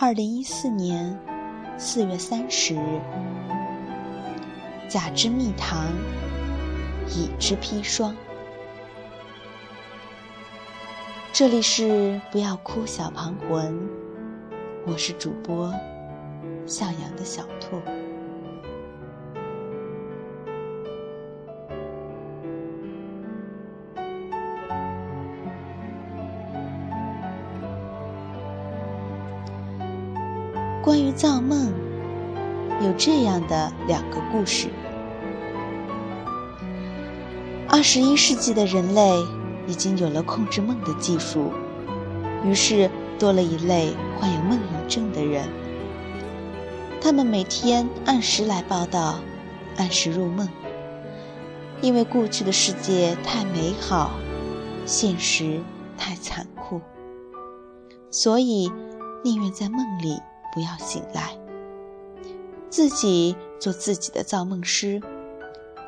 2014年4月30日。甲之蜜糖，乙之砒霜。这里是不要哭小旁魂，我是主播笑阳的小兔。关于造梦，有这样的两个故事。21世纪的人类已经有了控制梦的技术，于是多了一类患有梦游症的人。他们每天按时来报道，按时入梦，因为过去的世界太美好，现实太残酷，所以宁愿在梦里不要醒来，自己做自己的造梦师，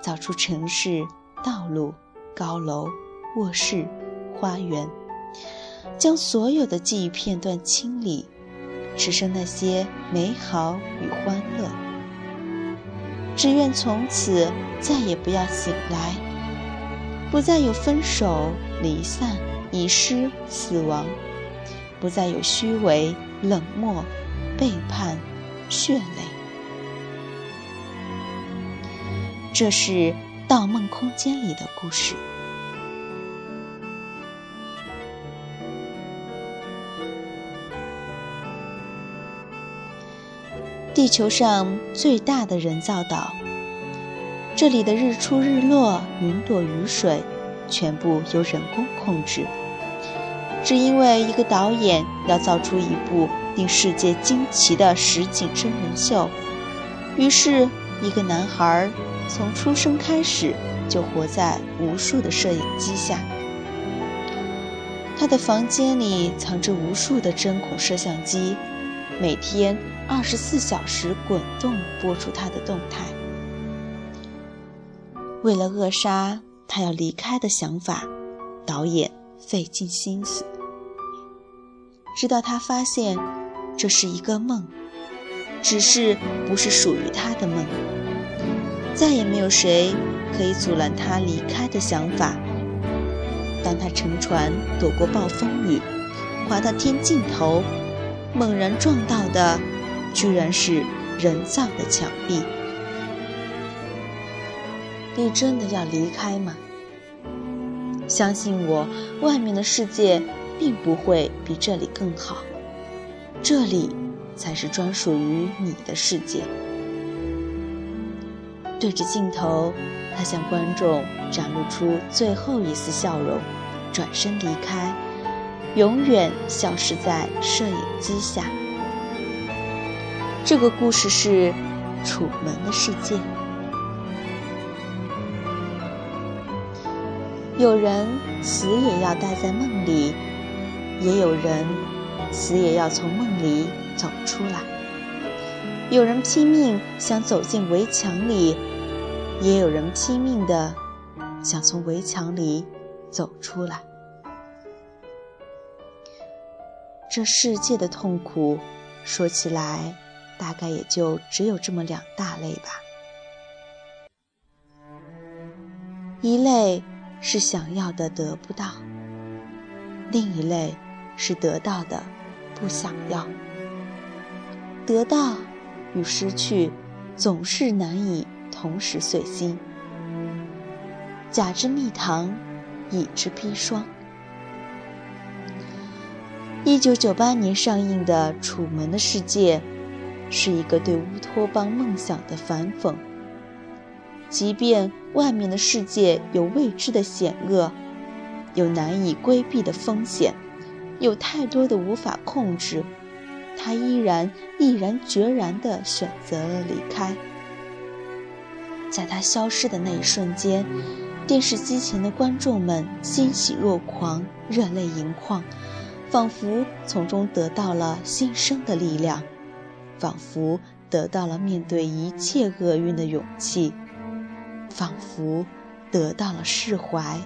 造出城市、道路、高楼、卧室、花园，将所有的记忆片段清理，只剩那些美好与欢乐。只愿从此再也不要醒来，不再有分手、离散、遗失、死亡，不再有虚伪、冷漠、背叛、血泪。这是盗梦空间里的故事。地球上最大的人造岛，这里的日出日落、云朵雨水，全部由人工控制，只因为一个导演要造出一部令世界惊奇的实景真人秀。于是一个男孩从出生开始就活在无数的摄影机下，他的房间里藏着无数的针孔摄像机，每天24小时滚动播出他的动态。为了扼杀他要离开的想法，导演费尽心思，直到他发现这是一个梦，只是不是属于他的梦。再也没有谁可以阻拦他离开的想法。当他乘船躲过暴风雨，滑到天尽头，猛然撞到的居然是人造的墙壁。你真的要离开吗？相信我，外面的世界并不会比这里更好，这里才是专属于你的世界。对着镜头，他向观众展露出最后一丝笑容，转身离开，永远消失在摄影机下。这个故事是楚门的世界。有人死也要待在梦里，也有人死也要从梦里走出来。有人拼命想走进围墙里，也有人拼命的想从围墙里走出来。这世界的痛苦，说起来大概也就只有这么两大类吧。一类是想要的得不到，另一类是得到的不想要。得到与失去总是难以同时遂心。甲之蜜糖，乙之砒霜。1998年上映的《楚门的世界》是一个对乌托邦梦想的反讽。即便外面的世界有未知的险恶，有难以规避的风险，有太多的无法控制，他毅然决然地选择了离开。在他消失的那一瞬间，电视机前的观众们欣喜若狂，热泪盈眶，仿佛从中得到了新生的力量，仿佛得到了面对一切厄运的勇气，仿佛得到了释怀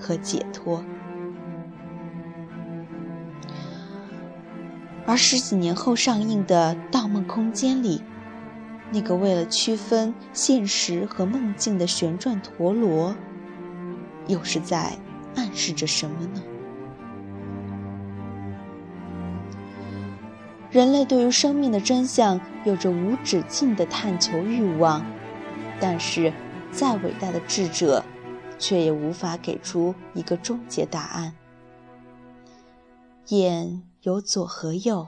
和解脱。而十几年后上映的《盗梦空间》里，那个为了区分现实和梦境的旋转陀螺，又是在暗示着什么呢？人类对于生命的真相有着无止境的探求欲望，但是再伟大的智者却也无法给出一个终结答案。眼有左和右，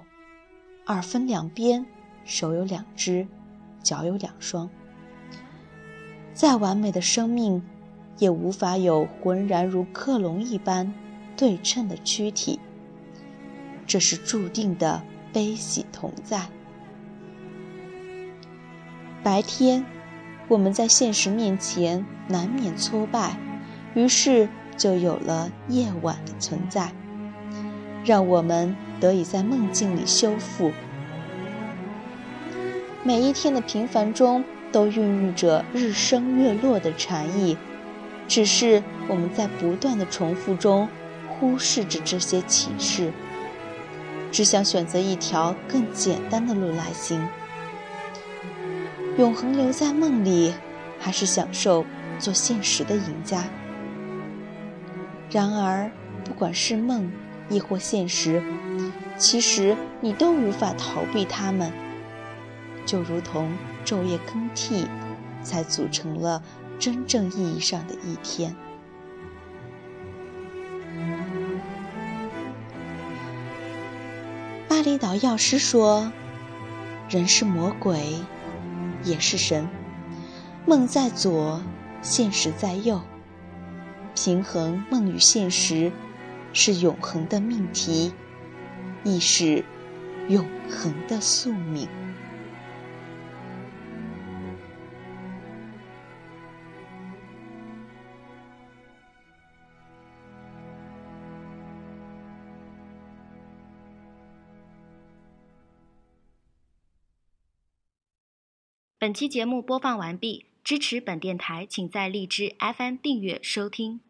耳分两边，手有两只，脚有两双。再完美的生命也无法有浑然如克隆一般对称的躯体，这是注定的悲喜同在。白天我们在现实面前难免挫败，于是就有了夜晚的存在，让我们得以在梦境里修复。每一天的平凡中都孕育着日升月落的禅意，只是我们在不断的重复中忽视着这些启示，只想选择一条更简单的路来行。永恒留在梦里，还是享受做现实的赢家？然而不管是梦亦或现实，其实你都无法逃避它们，就如同昼夜更替，才组成了真正意义上的一天。巴厘岛药师说，人是魔鬼也是神，梦在左，现实在右，平衡梦与现实是永恒的命题，亦是永恒的宿命。本期节目播放完毕，支持本电台请在荔枝 FM 订阅收听。